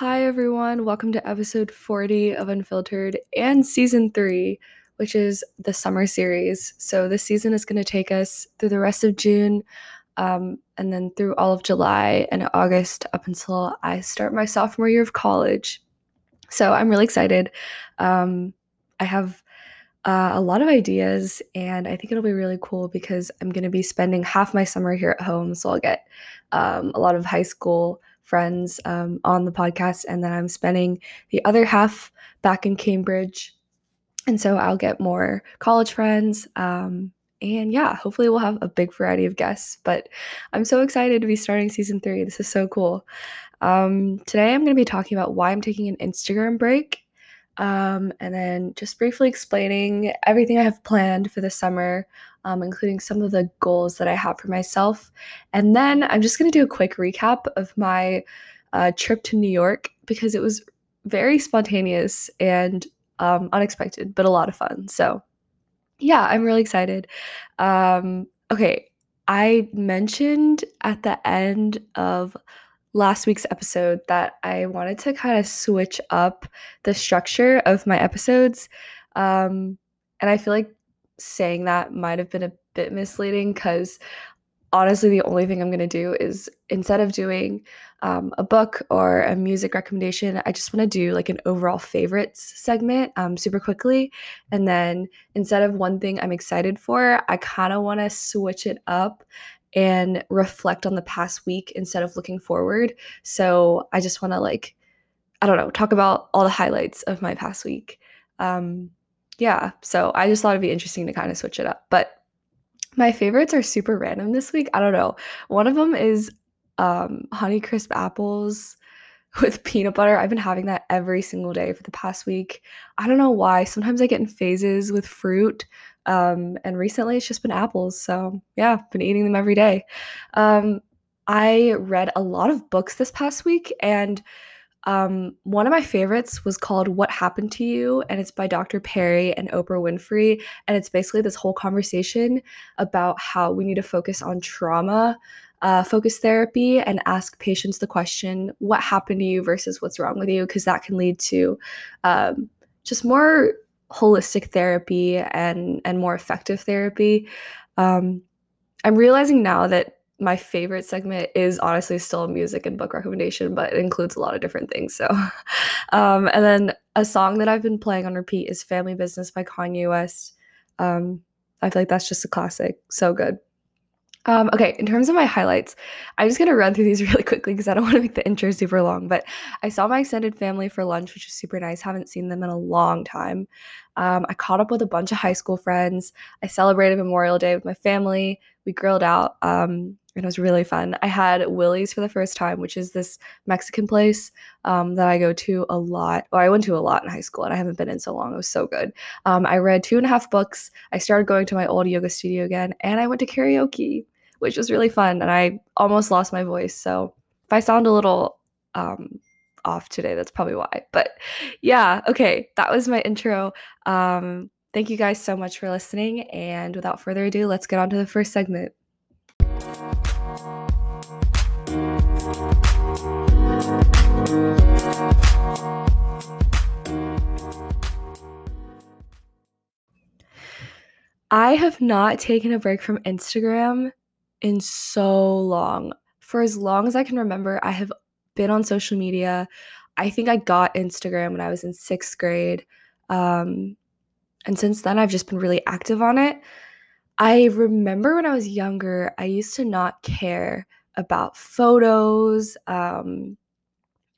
Hi everyone, welcome to episode 40 of Unfiltered and season 3, which is the summer series. So this season is going to take us through the rest of June and then through all of July and August up until I start my sophomore year of college. So I'm really excited. I have a lot of ideas and I think it'll be really cool because I'm going to be spending half my summer here at home. So I'll get a lot of high school friends on the podcast, and then I'm spending the other half back in Cambridge, and so I'll get more college friends, and yeah, hopefully we'll have a big variety of guests, but I'm so excited to be starting season 3. This is so cool. Today I'm going to be talking about why I'm taking an Instagram break, and then just briefly explaining everything I have planned for the summer, including some of the goals that I have for myself. And then I'm just going to do a quick recap of my trip to New York because it was very spontaneous and unexpected, but a lot of fun. So yeah, I'm really excited. Okay, I mentioned at the end of last week's episode that I wanted to kind of switch up the structure of my episodes. And I feel like saying that might have been a bit misleading because honestly the only thing I'm going to do is, instead of doing a book or a music recommendation, I just want to do like an overall favorites segment super quickly, and then instead of one thing I'm excited for, I kind of want to switch it up and reflect on the past week instead of looking forward. So I just want to, like, I don't know, talk about all the highlights of my past week. Yeah, so I just thought it'd be interesting to kind of switch it up. But my favorites are super random this week. I don't know. One of them is Honeycrisp apples with peanut butter. I've been having that every single day for the past week. I don't know why. Sometimes I get in phases with fruit, and recently it's just been apples. So yeah, I've been eating them every day. I read a lot of books this past week, and one of my favorites was called What Happened to You, and it's by Dr. Perry and Oprah Winfrey, and it's basically this whole conversation about how we need to focus on trauma, focus therapy, and ask patients the question, what happened to you versus what's wrong with you, because that can lead to just more holistic therapy and more effective therapy. I'm realizing now that my favorite segment is honestly still music and book recommendation, but it includes a lot of different things. So, and then a song that I've been playing on repeat is Family Business by Kanye West. I feel like that's just a classic. So good. Okay, in terms of my highlights, I'm just going to run through these really quickly because I don't want to make the intro super long, but I saw my extended family for lunch, which was super nice. Haven't seen them in a long time. I caught up with a bunch of high school friends. I celebrated Memorial Day with my family. We grilled out, and it was really fun. I had Willie's for the first time, which is this Mexican place that I go to a lot. Or I went to a lot in high school, and I haven't been in so long. It was so good. I read 2.5 books. I started going to my old yoga studio again, and I went to karaoke, which was really fun. And I almost lost my voice. So if I sound a little off today, that's probably why. But yeah, okay, that was my intro. Thank you guys so much for listening. And without further ado, let's get on to the first segment. I have not taken a break from Instagram in so long. For as long as I can remember, I have been on social media. I think I got Instagram when I was in 6th grade. And since then, I've just been really active on it. I remember when I was younger, I used to not care about photos.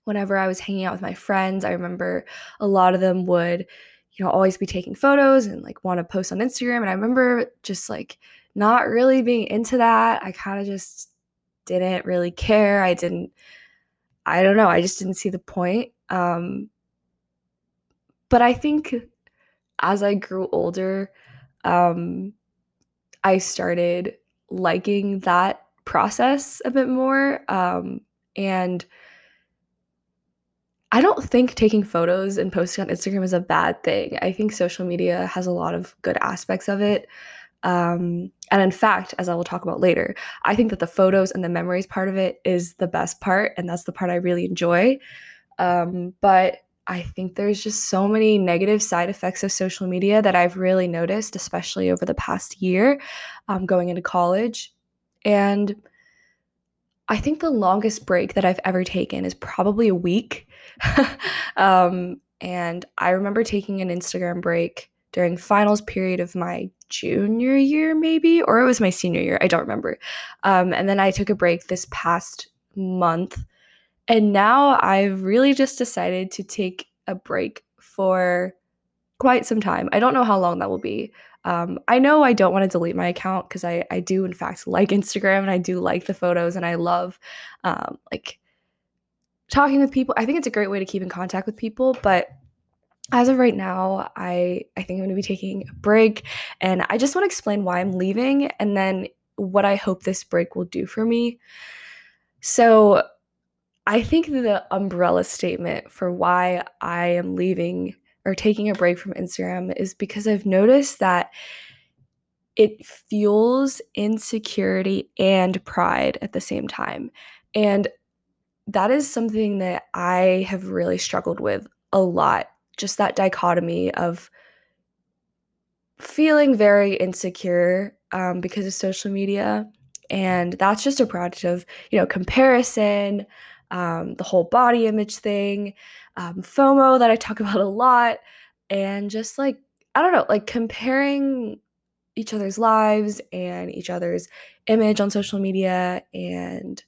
Whenever I was hanging out with my friends, I remember a lot of them would, you know, always be taking photos and like want to post on Instagram. And I remember just like not really being into that. I kind of just didn't really care. I don't know. I just didn't see the point. But I think as I grew older, I started liking that process a bit more. And I don't think taking photos and posting on Instagram is a bad thing. I think social media has a lot of good aspects of it. And in fact, as I will talk about later, I think that the photos and the memories part of it is the best part, and that's the part I really enjoy. But I think there's just so many negative side effects of social media that I've really noticed, especially over the past year, going into college. And I think the longest break that I've ever taken is probably a week. And I remember taking an Instagram break during finals period of my junior year, maybe, or it was my senior year. I don't remember. And then I took a break this past month. And now I've really just decided to take a break for quite some time. I don't know how long that will be. I know I don't want to delete my account because I do, in fact, like Instagram, and I do like the photos, and I love like talking with people. I think it's a great way to keep in contact with people, but as of right now, I think I'm going to be taking a break, and I just want to explain why I'm leaving and then what I hope this break will do for me. So I think the umbrella statement for why I am leaving or taking a break from Instagram is because I've noticed that it fuels insecurity and pride at the same time. And that is something that I have really struggled with a lot. Just that dichotomy of feeling very insecure because of social media. And that's just a product of, comparison, the whole body image thing, FOMO that I talk about a lot, and just comparing each other's lives and each other's image on social media and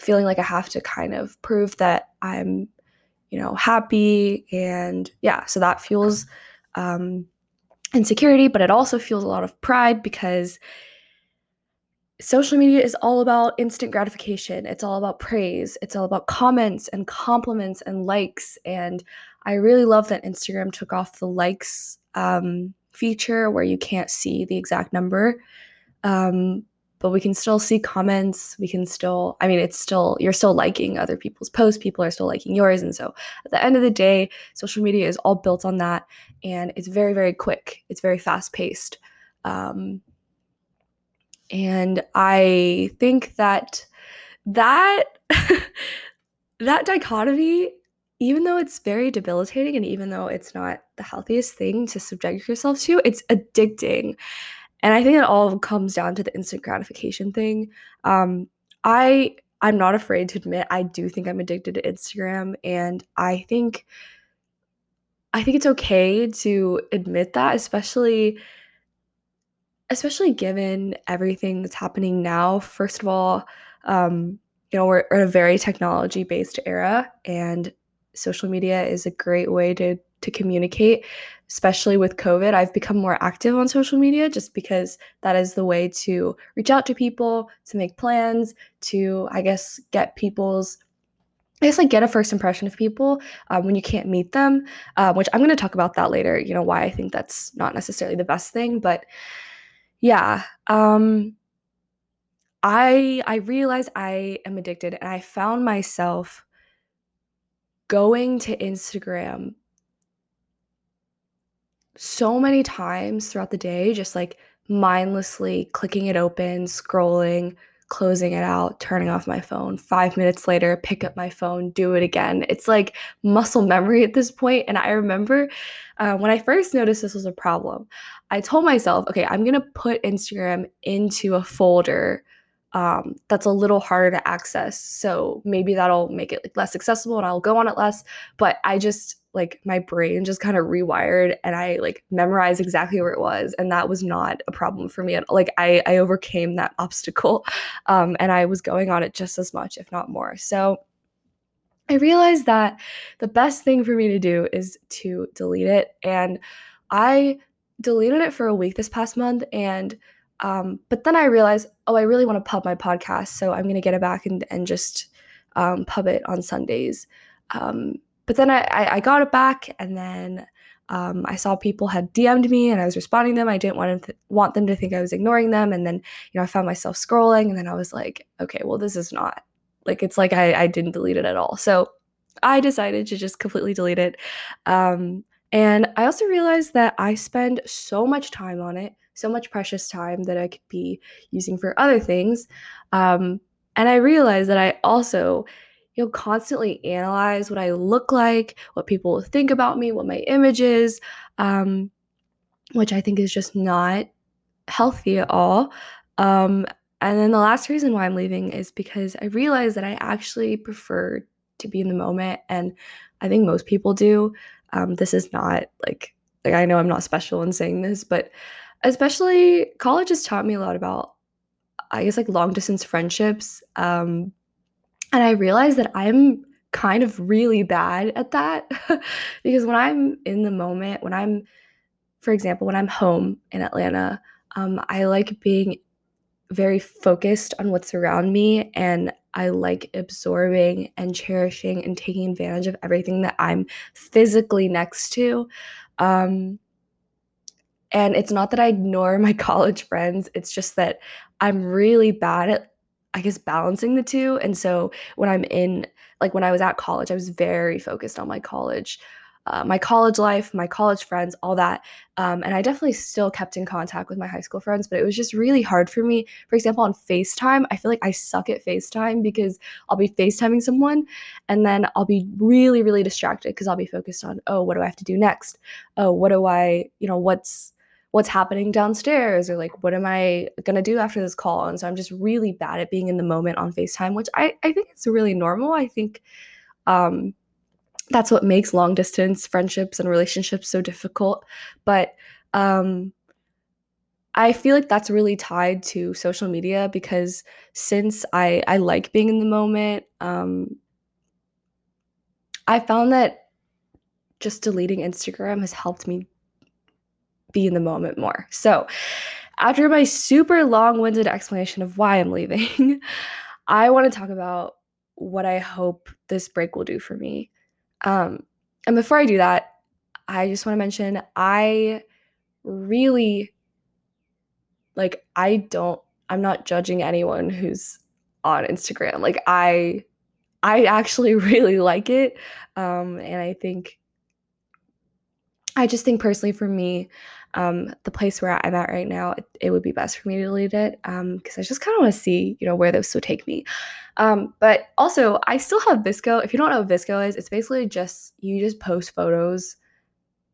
feeling like I have to kind of prove that I'm happy. And yeah, so that fuels insecurity, but it also fuels a lot of pride because social media is all about instant gratification. It's all about praise. It's all about comments and compliments and likes. And I really love that Instagram took off the likes feature where you can't see the exact number, but we can still see comments. We can still, you're still liking other people's posts. People are still liking yours. And so at the end of the day, social media is all built on that. And it's very, very quick. It's very fast paced. And I think that that dichotomy, even though it's very debilitating and even though it's not the healthiest thing to subject yourself to, it's addicting. And I think it all comes down to the instant gratification thing. I'm not afraid to admit I do think I'm addicted to Instagram, and I think it's okay to admit that, especially given everything that's happening now. First of all, we're in a very technology-based era, and social media is a great way to communicate, especially with COVID. I've become more active on social media just because that is the way to reach out to people, to make plans, to, get a first impression of people when you can't meet them, which I'm going to talk about that later, why I think that's not necessarily the best thing. But yeah, I realize I am addicted, and I found myself going to Instagram so many times throughout the day, just mindlessly clicking it open, scrolling, closing it out, turning off my phone. 5 minutes later, pick up my phone, do it again. It's like muscle memory at this point. And I remember when I first noticed this was a problem, I told myself, okay, I'm going to put Instagram into a folder that's a little harder to access. So maybe that'll make it less accessible and I'll go on it less. But I just my brain just kind of rewired, and I memorized exactly where it was. And that was not a problem for me at all. I overcame that obstacle, and I was going on it just as much, if not more. So I realized that the best thing for me to do is to delete it. And I deleted it for a week this past month, but then I realized, I really want to pub my podcast, so I'm going to get it back and just pub it on Sundays. But then I got it back, and then I saw people had DM'd me, and I was responding to them. I didn't want them to think I was ignoring them. And then, I found myself scrolling, and then I was like, okay, well, this is not I didn't delete it at all. So I decided to just completely delete it. And I also realized that I spend so much time on it, so much precious time that I could be using for other things. And I realized that I also, you'll constantly analyze what I look like, what people think about me, what my image is, which I think is just not healthy at all. And then the last reason why I'm leaving is because I realized that I actually prefer to be in the moment, and I think most people do. This is not like I know I'm not special in saying this, but especially college has taught me a lot about, I guess, like long distance friendships. And I realized that I'm kind of really bad at that because when I'm in the moment, when I'm, for example, when I'm home in Atlanta, I like being very focused on what's around me, and I like absorbing and cherishing and taking advantage of everything that I'm physically next to. And it's not that I ignore my college friends. It's just that I'm really bad at, I guess, balancing the two. And so when I'm in, like when I was at college, I was very focused on my college life, my college friends, all that. And I definitely still kept in contact with my high school friends, but it was just really hard for me. For example, on FaceTime, I feel like I suck at FaceTime because I'll be FaceTiming someone and then I'll be really, really distracted because I'll be focused on, oh, what do I have to do next? Oh, what do I, you know, what's happening downstairs, or like, what am I going to do after this call? And so I'm just really bad at being in the moment on FaceTime, which I think it's really normal. I think, that's what makes long distance friendships and relationships so difficult. But, I feel like that's really tied to social media because since I like being in the moment, I found that just deleting Instagram has helped me be in the moment more. So after my super long-winded explanation of why I'm leaving, I want to talk about what I hope this break will do for me. And before I do that, I just want to mention, I'm not judging anyone who's on Instagram. Like I actually really like it. And I just think personally for me, the place where I'm at right now, it would be best for me to delete it. Cause I just kind of want to see, you know, where this would take me. But also I still have VSCO. If you don't know what VSCO is, it's basically just, you just post photos,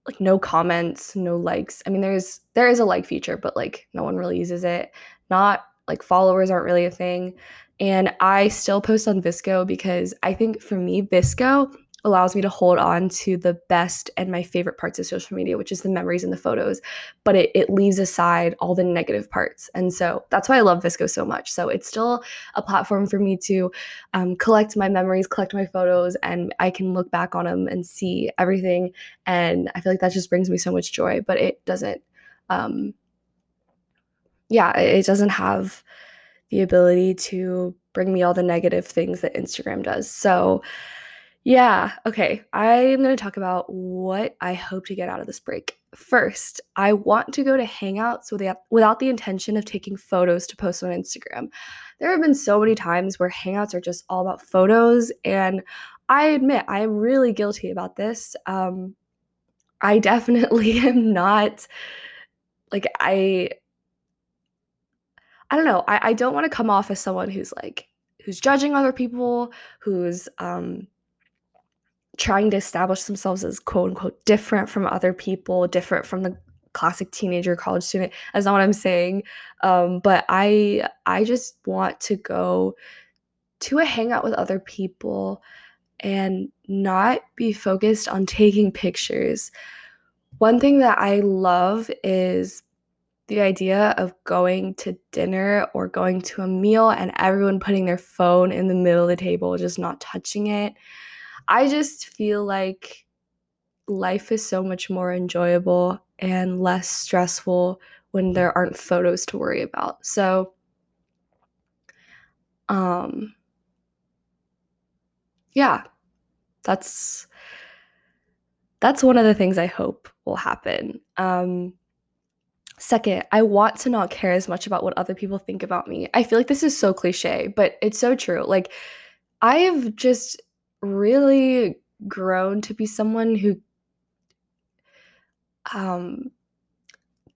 like no comments, no likes. I mean, there is a like feature, but like no one really uses it. Not like followers aren't really a thing. And I still post on VSCO because I think for me, VSCO allows me to hold on to the best and my favorite parts of social media, which is the memories and the photos, but it leaves aside all the negative parts. And so that's why I love VSCO so much. So it's still a platform for me to collect my memories, collect my photos, and I can look back on them and see everything. And I feel like that just brings me so much joy, but it doesn't, it doesn't have the ability to bring me all the negative things that Instagram does. So yeah, okay, I'm going to talk about what I hope to get out of this break. First, I want to go to Hangouts without the intention of taking photos to post on Instagram. There have been so many times where Hangouts are just all about photos, and I admit I am really guilty about this. I definitely am not, like, I don't know, I don't want to come off as someone who's judging other people, who's, trying to establish themselves as quote unquote different from other people, different from the classic teenager, college student. That's not what I'm saying. But I just want to go to a hangout with other people and not be focused on taking pictures. One thing that I love is the idea of going to dinner or going to a meal and everyone putting their phone in the middle of the table, just not touching it. I just feel like life is so much more enjoyable and less stressful when there aren't photos to worry about. So, that's one of the things I hope will happen. Second, I want to not care as much about what other people think about me. I feel like this is so cliche, but it's so true. Like, I have just really grown to be someone who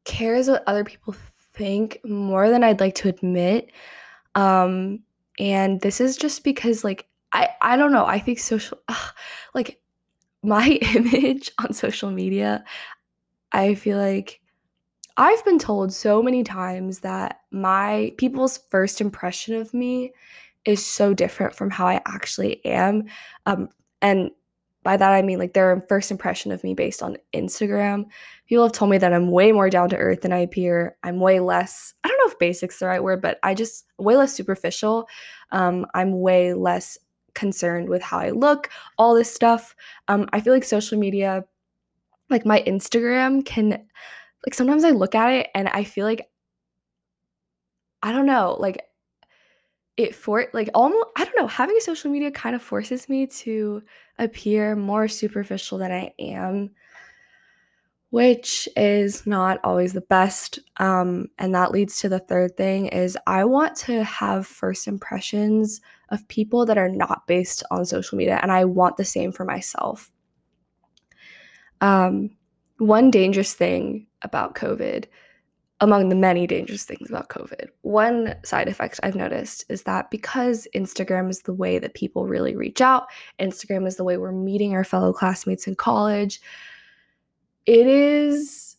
cares what other people think more than I'd like to admit, and this is just because like I don't know. I think social, like my image on social media, I feel like I've been told so many times that my people's first impression of me is so different from how I actually am. And by that, I mean like their first impression of me based on Instagram. People have told me that I'm way more down to earth than I appear. I'm way less, I don't know if basic's the right word, but I just way less superficial. I'm way less concerned with how I look, all this stuff. I feel like social media, like my Instagram can, like sometimes I look at it and I feel like, I don't know, like it for like almost, I don't know, having a social media kind of forces me to appear more superficial than I am, which is not always the best. And that leads to the third thing is I want to have first impressions of people that are not based on social media, and I want the same for myself. One dangerous thing about COVID, among the many dangerous things about COVID, one side effect I've noticed is that because Instagram is the way that people really reach out, Instagram is the way we're meeting our fellow classmates in college, it is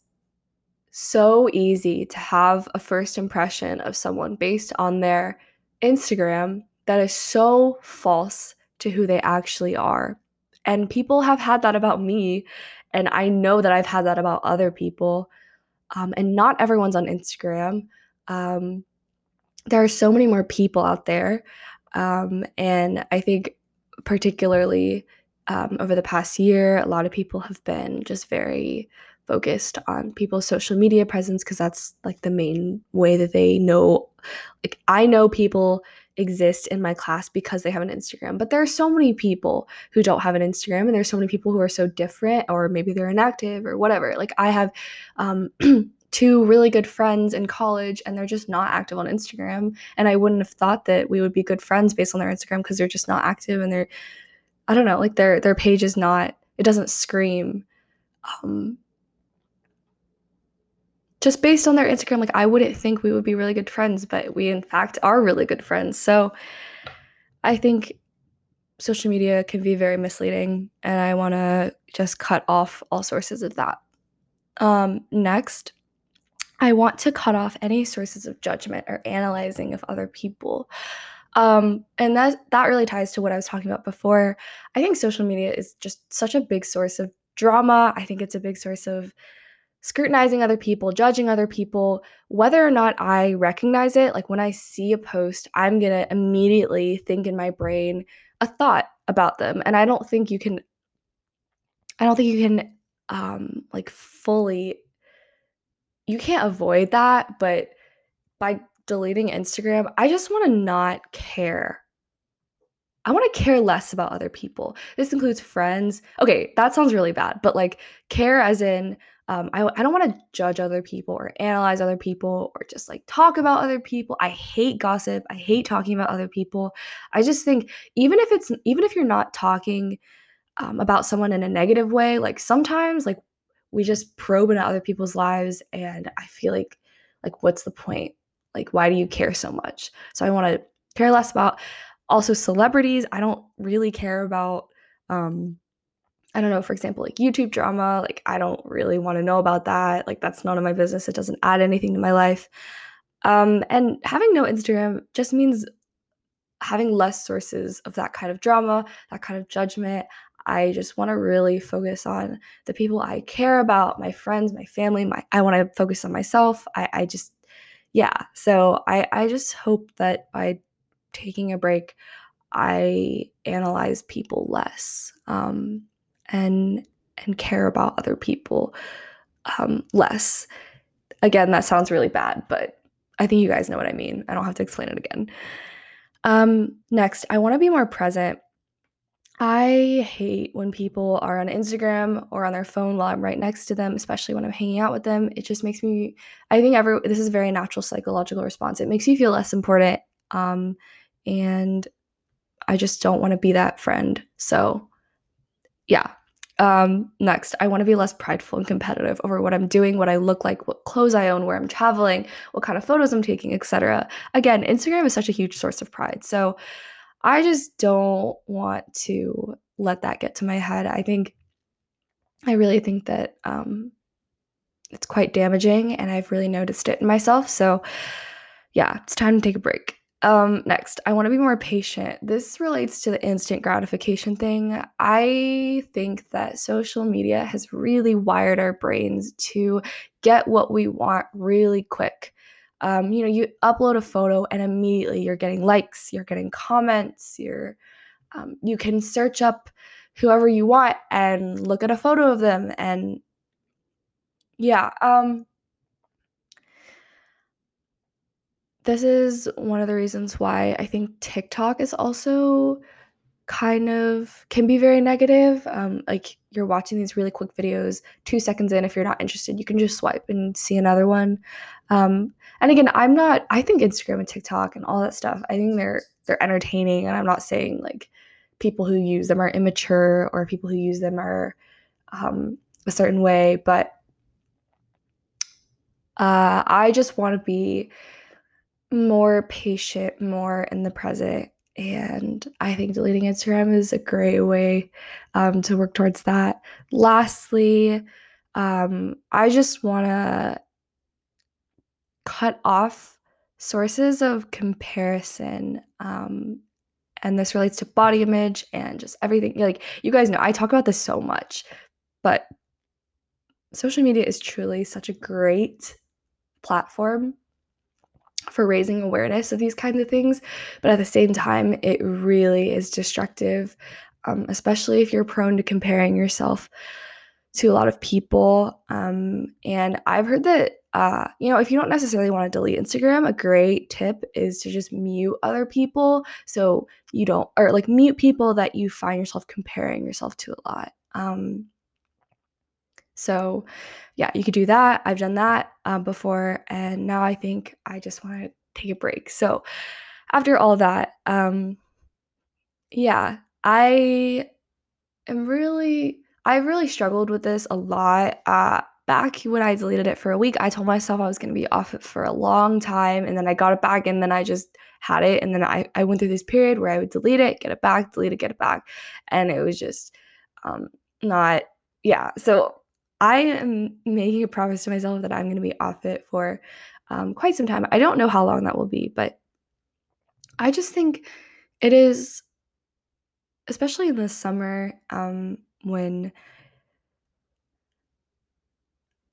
so easy to have a first impression of someone based on their Instagram that is so false to who they actually are. And people have had that about me, and I know that I've had that about other people. And not everyone's on Instagram. There are so many more people out there. And I think particularly over the past year, a lot of people have been just very focused on people's social media presence because that's like the main way that they know. Like I know people exist in my class because they have an Instagram, but there are so many people who don't have an Instagram, and there's so many people who are so different, or maybe they're inactive or whatever. Like I have two really good friends in college, and they're just not active on Instagram, and I wouldn't have thought that we would be good friends based on their Instagram because they're just not active, and they're, I don't know, like their page is not, it doesn't scream just based on their Instagram, like I wouldn't think we would be really good friends, but we in fact are really good friends. So I think social media can be very misleading, and I want to just cut off all sources of that. Next, I want to cut off any sources of judgment or analyzing of other people. And that really ties to what I was talking about before. I think social media is just such a big source of drama. I think it's a big source of scrutinizing other people, judging other people, whether or not I recognize it. Like when I see a post, I'm going to immediately think in my brain a thought about them. And I don't think you can like fully, you can't avoid that. But by deleting Instagram, I just want to not care. I want to care less about other people. This includes friends. Okay, that sounds really bad, but like care as in, I don't want to judge other people or analyze other people or just like talk about other people. I hate gossip. I hate talking about other people. I just think even if you're not talking about someone in a negative way, like sometimes like we just probe into other people's lives, and I feel like what's the point? Like why do you care so much? So I want to care less about. Also celebrities, I don't really care about. I don't know, for example, like YouTube drama, like I don't really want to know about that. Like that's none of my business. It doesn't add anything to my life. And having no Instagram just means having less sources of that kind of drama, that kind of judgment. I just want to really focus on the people I care about, my friends, my family. I want to focus on myself. So I just hope that by taking a break, I analyze people less. And care about other people less. Again, that sounds really bad, but I think you guys know what I mean. I don't have to explain it again. Next, I want to be more present. I hate when people are on Instagram or on their phone while I'm right next to them, especially when I'm hanging out with them. It just makes me, I think this is a very natural psychological response. It makes you feel less important. And I just don't want to be that friend. So yeah. Next, I want to be less prideful and competitive over what I'm doing, what I look like, what clothes I own, where I'm traveling, what kind of photos I'm taking, etc. Again, Instagram is such a huge source of pride. So I just don't want to let that get to my head. I really think that it's quite damaging, and I've really noticed it in myself. So yeah, it's time to take a break. Next, I want to be more patient. This relates to the instant gratification thing. I think that social media has really wired our brains to get what we want really quick. You upload a photo and immediately you're getting likes, you're getting comments, you can search up whoever you want and look at a photo of them. And yeah, this is one of the reasons why I think TikTok is also can be very negative. You're watching these really quick videos, 2 seconds in, if you're not interested, you can just swipe and see another one. And again, I think Instagram and TikTok and all that stuff, I think they're entertaining, and I'm not saying like people who use them are immature or people who use them are a certain way, but I just want to be more patient, more in the present. And I think deleting Instagram is a great way to work towards that. Lastly, I just want to cut off sources of comparison. And this relates to body image and just everything. Like, you guys know, I talk about this so much, but social media is truly such a great platform for raising awareness of these kinds of things, but at the same time, it really is destructive, especially if you're prone to comparing yourself to a lot of people. And I've heard that, if you don't necessarily want to delete Instagram, a great tip is to just mute other people, so you don't, or like mute people that you find yourself comparing yourself to a lot. So yeah, you could do that. I've done that before, and now I think I just want to take a break. So after all that, I've really struggled with this a lot. Back when I deleted it for a week, I told myself I was going to be off it for a long time, and then I got it back, and then I just had it, and then I went through this period where I would delete it, get it back, delete it, get it back, and it was just not, yeah, so I am making a promise to myself that I'm going to be off it for quite some time. I don't know how long that will be, but I just think it is, especially in the summer, when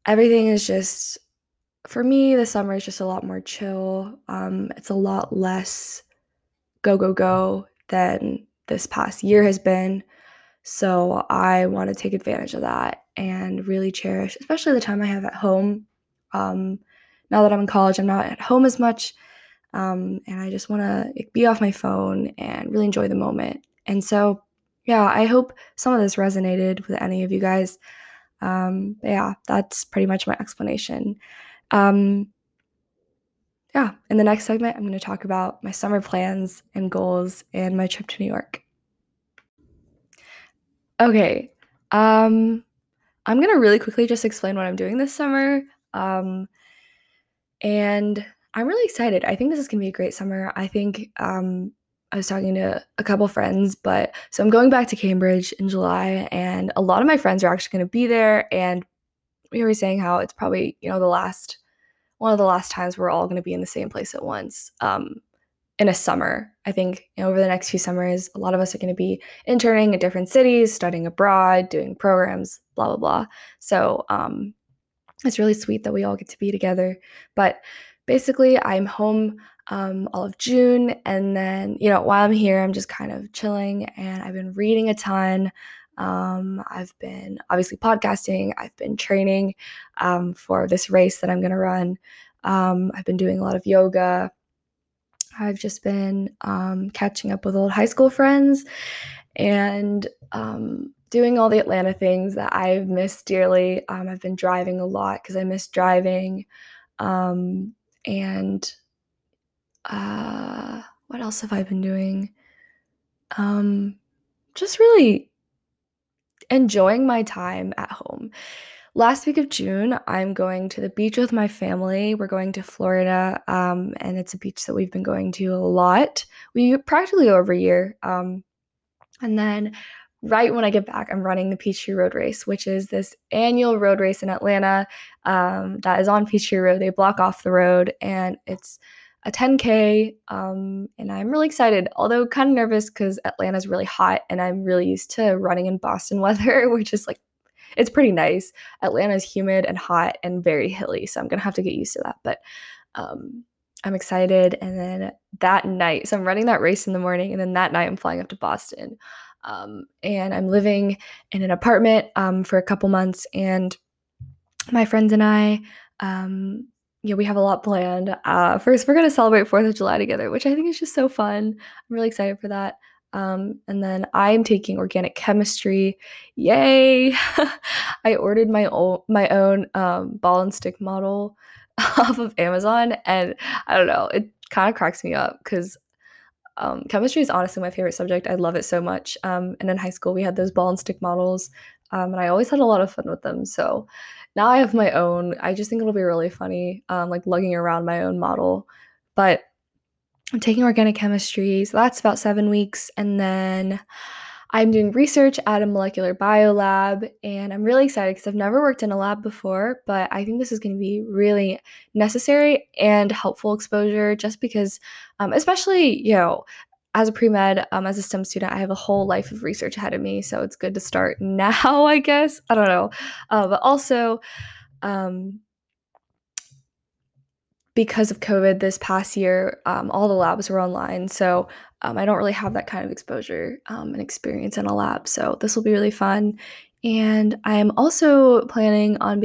everything is just, for me, the summer is just a lot more chill. It's a lot less go, go, go than this past year has been. So I want to take advantage of that and really cherish, especially the time I have at home. Now that I'm in college, I'm not at home as much. And I just want to be off my phone and really enjoy the moment. And so, yeah, I hope some of this resonated with any of you guys. Yeah, that's pretty much my explanation. In the next segment, I'm going to talk about my summer plans and goals and my trip to New York. Okay, I'm going to really quickly just explain what I'm doing this summer, and I'm really excited. I think this is going to be a great summer. I think I was talking to a couple friends, so I'm going back to Cambridge in July, and a lot of my friends are actually going to be there, and we were saying how it's probably, one of the last times we're all going to be in the same place at once, in a summer. I think over the next few summers, a lot of us are going to be interning in different cities, studying abroad, doing programs, blah, blah, blah. So it's really sweet that we all get to be together. But basically, I'm home all of June. And then, while I'm here, I'm just kind of chilling. And I've been reading a ton. I've been obviously podcasting. I've been training for this race that I'm going to run. I've been doing a lot of yoga. I've just been catching up with old high school friends and doing all the Atlanta things that I've missed dearly. I've been driving a lot because I miss driving. And what else have I been doing? Just really enjoying my time at home. Last week of June, I'm going to the beach with my family. We're going to Florida, and it's a beach that we've been going to a lot. We practically go every year. And then right when I get back, I'm running the Peachtree Road Race, which is this annual road race in Atlanta that is on Peachtree Road. They block off the road, and it's a 10K, and I'm really excited, although kind of nervous because Atlanta's really hot, and I'm really used to running in Boston weather, which is like, it's pretty nice. Atlanta's humid and hot and very hilly, so I'm going to have to get used to that. But I'm excited. And then that night, so I'm running that race in the morning, and then that night I'm flying up to Boston. And I'm living in an apartment for a couple months. And my friends and I, we have a lot planned. First, we're going to celebrate 4th of July together, which I think is just so fun. I'm really excited for that. And then I'm taking organic chemistry. Yay! I ordered my own ball and stick model off of Amazon, and I don't know, it kind of cracks me up because chemistry is honestly my favorite subject. I love it so much. And in high school, we had those ball and stick models, and I always had a lot of fun with them. So now I have my own. I just think it'll be really funny, like lugging around my own model. But I'm taking organic chemistry, so that's about 7 weeks, and then I'm doing research at a molecular bio lab, and I'm really excited because I've never worked in a lab before, but I think this is going to be really necessary and helpful exposure just because, especially, as a pre-med, as a STEM student, I have a whole life of research ahead of me, so it's good to start now, I guess. I don't know. But also, because of COVID this past year, all the labs were online. So I don't really have that kind of exposure and experience in a lab. So this will be really fun. And I am also planning on,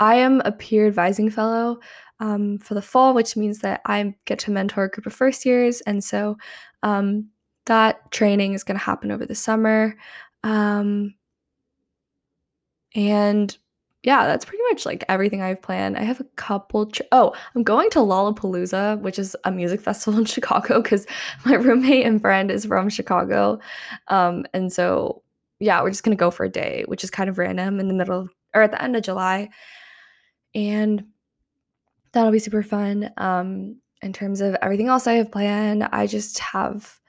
I am a peer advising fellow for the fall, which means that I get to mentor a group of first years. And so that training is going to happen over the summer. And yeah, that's pretty much like everything I've planned. I have a couple. I'm going to Lollapalooza, which is a music festival in Chicago because my roommate and friend is from Chicago. And so, yeah, we're just going to go for a day, which is kind of random in the middle or at the end of July. And that'll be super fun. In terms of everything else I have planned, I just have,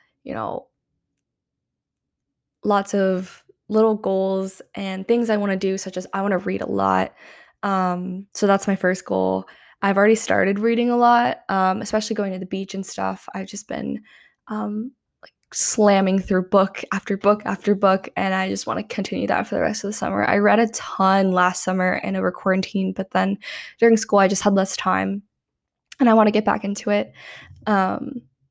lots of little goals and things I want to do, such as I want to read a lot. So that's my first goal. I've already started reading a lot, especially going to the beach and stuff. I've just been like slamming through book after book after book, and I just want to continue that for the rest of the summer. I read a ton last summer and over quarantine, but then during school I just had less time, and I want to get back into it.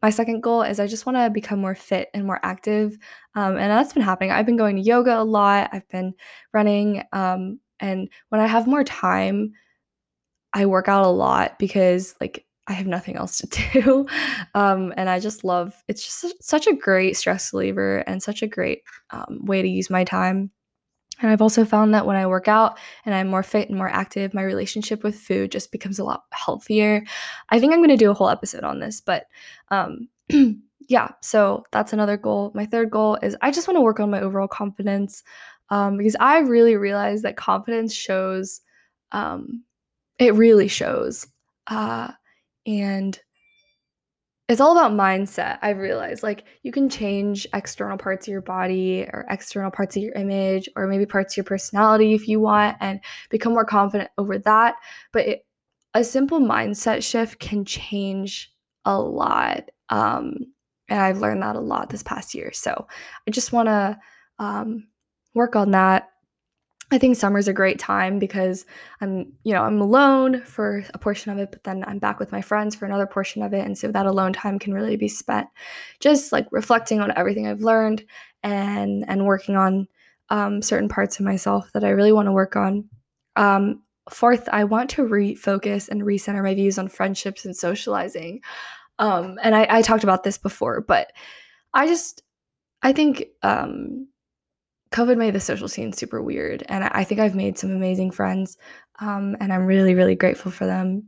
My second goal is I just want to become more fit and more active, and that's been happening. I've been going to yoga a lot. I've been running, and when I have more time, I work out a lot because, I have nothing else to do, and I just love – it's just such a great stress reliever and such a great way to use my time. And I've also found that when I work out and I'm more fit and more active, my relationship with food just becomes a lot healthier. I think I'm going to do a whole episode on this, but yeah, so that's another goal. My third goal is I just want to work on my overall confidence because I really realized that confidence shows, it really shows. And it's all about mindset, I've realized. You can change external parts of your body or external parts of your image or maybe parts of your personality if you want and become more confident over that. But a simple mindset shift can change a lot. And I've learned that a lot this past year. So I just want to work on that. I think summer's a great time because I'm alone for a portion of it, but then I'm back with my friends for another portion of it. And so that alone time can really be spent just reflecting on everything I've learned and working on certain parts of myself that I really want to work on. Fourth, I want to refocus and recenter my views on friendships and socializing. And I talked about this before, but I think COVID made the social scene super weird, and I think I've made some amazing friends, and I'm really, really grateful for them.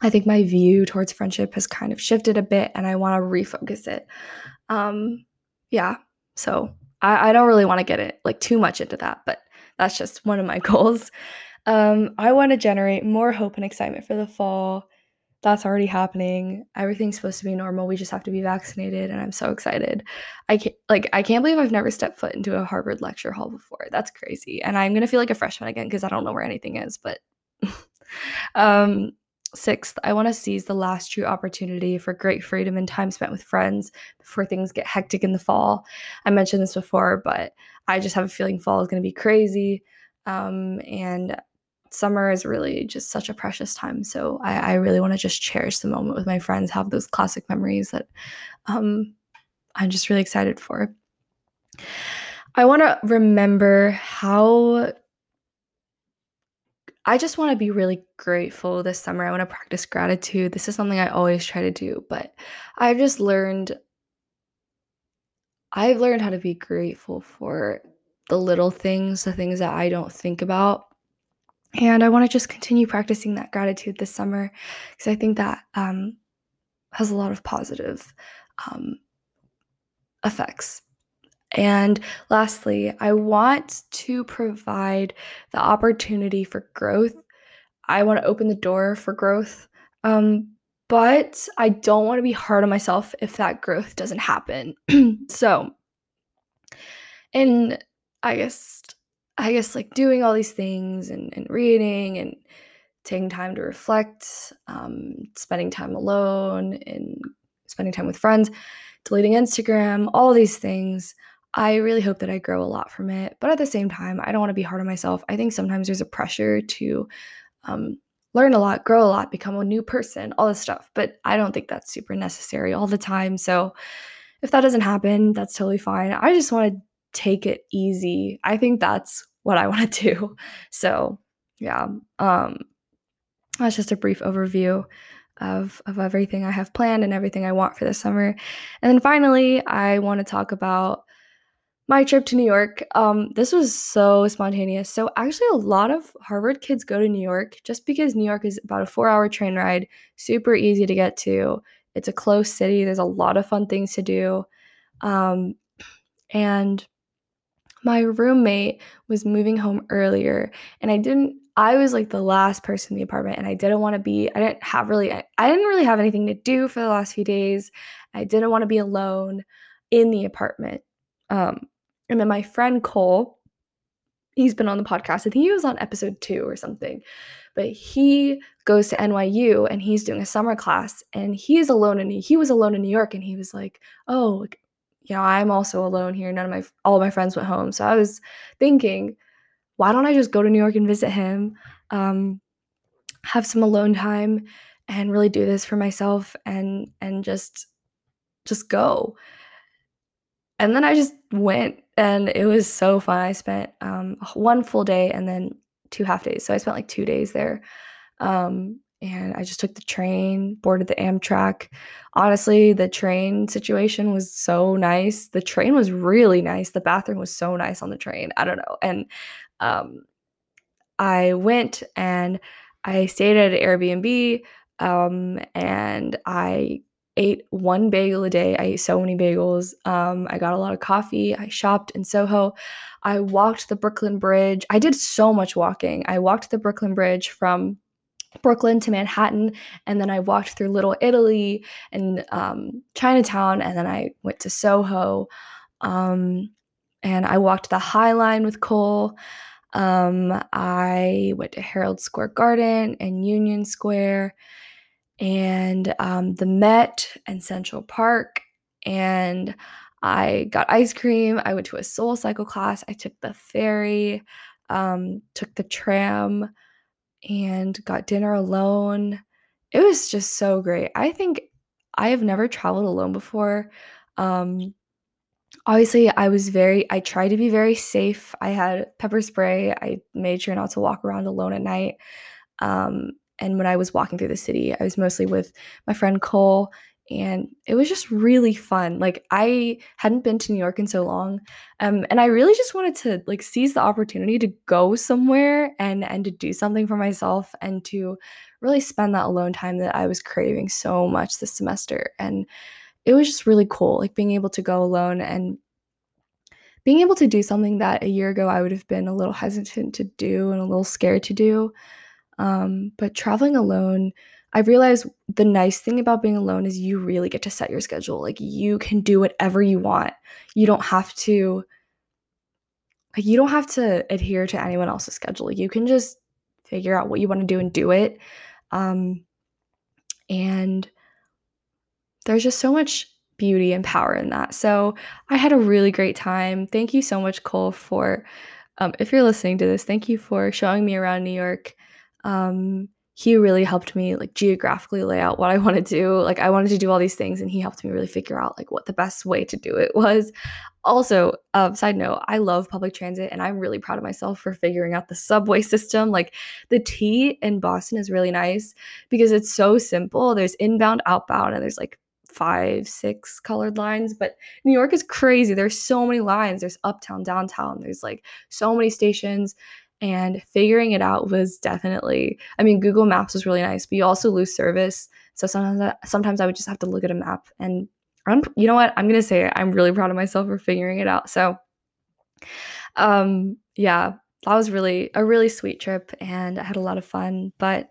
I think my view towards friendship has kind of shifted a bit, and I want to refocus it. So I don't really want to get it like too much into that, but that's just one of my goals. I want to generate more hope and excitement for the fall. That's already happening. Everything's supposed to be normal. We just have to be vaccinated, and I'm so excited. I can't believe I've never stepped foot into a Harvard lecture hall before. That's crazy. And I'm going to feel like a freshman again because I don't know where anything is. But sixth, I want to seize the last true opportunity for great freedom and time spent with friends before things get hectic in the fall. I mentioned this before, but I just have a feeling fall is going to be crazy. And summer is really just such a precious time. So I really want to just cherish the moment with my friends, have those classic memories that I'm just really excited for. I want to remember how I just want to be really grateful this summer. I want to practice gratitude. This is something I always try to do, but I've learned how to be grateful for the little things, the things that I don't think about. And I want to just continue practicing that gratitude this summer because I think that has a lot of positive effects. And lastly, I want to provide the opportunity for growth. I want to open the door for growth, but I don't want to be hard on myself if that growth doesn't happen. So, and I guess like doing all these things and reading and taking time to reflect, spending time alone and spending time with friends, deleting Instagram, all these things. I really hope that I grow a lot from it. But at the same time, I don't want to be hard on myself. I think sometimes there's a pressure to learn a lot, grow a lot, become a new person, all this stuff. But I don't think that's super necessary all the time. So if that doesn't happen, that's totally fine. I just want to take it easy. I think that's what I want to do. So yeah, that's just a brief overview of everything I have planned and everything I want for this summer. And then finally, I want to talk about my trip to New York. This was so spontaneous. So actually a lot of Harvard kids go to New York just because New York is about a 4-hour train ride, super easy to get to. It's a close city. There's a lot of fun things to do. And my roommate was moving home earlier, and I was like the last person in the apartment, and I didn't really have anything to do for the last few days. I didn't want to be alone in the apartment. And then my friend Cole, he's been on the podcast. I think he was on episode 2 or something, but he goes to NYU and he's doing a summer class, and he was alone in New York, and he was like, oh, you know, I'm also alone here. All of my friends went home. So I was thinking, why don't I just go to New York and visit him, have some alone time and really do this for myself and just go. And then I just went, and it was so fun. I spent one full day and then 2 half days. So I spent like 2 days there. And I just took the train, boarded the Amtrak. Honestly, the train situation was so nice. The train was really nice. The bathroom was so nice on the train. I don't know. And I went and I stayed at an Airbnb, and I ate 1 bagel a day. I ate so many bagels. I got a lot of coffee. I shopped in Soho. I walked the Brooklyn Bridge. I did so much walking. I walked the Brooklyn Bridge from Brooklyn to Manhattan, and then I walked through Little Italy and Chinatown, and then I went to Soho, and I walked the High Line with Cole. I went to Herald Square Garden and Union Square and the Met and Central Park, and I got ice cream. I went to a Soul Cycle class. I took the ferry, took the tram, and got dinner alone. It was just so great. I think I have never traveled alone before. Obviously, I tried to be very safe. I had pepper spray. I made sure not to walk around alone at night. And when I was walking through the city, I was mostly with my friend Cole, and it was just really fun. Like, I hadn't been to New York in so long, and I really just wanted to like seize the opportunity to go somewhere and to do something for myself and to really spend that alone time that I was craving so much this semester. And it was just really cool, like being able to go alone and being able to do something that a year ago I would have been a little hesitant to do and a little scared to do. But traveling alone, I realized the nice thing about being alone is you really get to set your schedule. Like, you can do whatever you want. You don't have to adhere to anyone else's schedule. You can just figure out what you want to do and do it. And there's just so much beauty and power in that. So I had a really great time. Thank you so much, Cole, for, if you're listening to this, thank you for showing me around New York. He really helped me like geographically lay out what I want to do. Like, I wanted to do all these things, and he helped me really figure out like what the best way to do it was. Also, side note, I love public transit, and I'm really proud of myself for figuring out the subway system. Like, the T in Boston is really nice because it's so simple. There's inbound, outbound, and there's like 5, 6 colored lines. But New York is crazy. There's so many lines. There's uptown, downtown. There's like so many stations. And figuring it out was definitely, I mean, Google Maps was really nice, but you also lose service. So sometimes I would just have to look at a map. And you know what? I'm going to say it. I'm really proud of myself for figuring it out. So, yeah, that was really a really sweet trip, and I had a lot of fun. But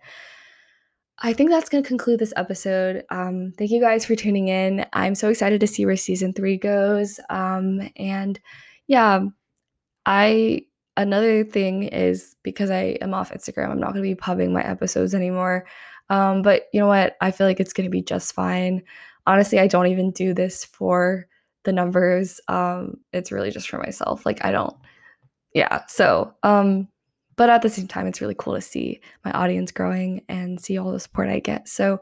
I think that's going to conclude this episode. Thank you guys for tuning in. I'm so excited to see where season 3 goes. And yeah, another thing is, because I am off Instagram, I'm not going to be pubbing my episodes anymore. But you know what? I feel like it's going to be just fine. Honestly, I don't even do this for the numbers. It's really just for myself. Like, I don't. Yeah. So, but at the same time, it's really cool to see my audience growing and see all the support I get. So,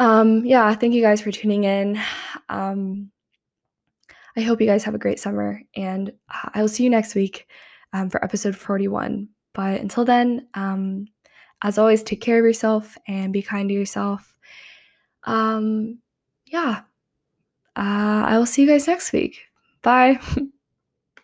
yeah, thank you guys for tuning in. I hope you guys have a great summer, and I will see you next week. For episode 41. But until then, as always, take care of yourself and be kind to yourself. I will see you guys next week. Bye.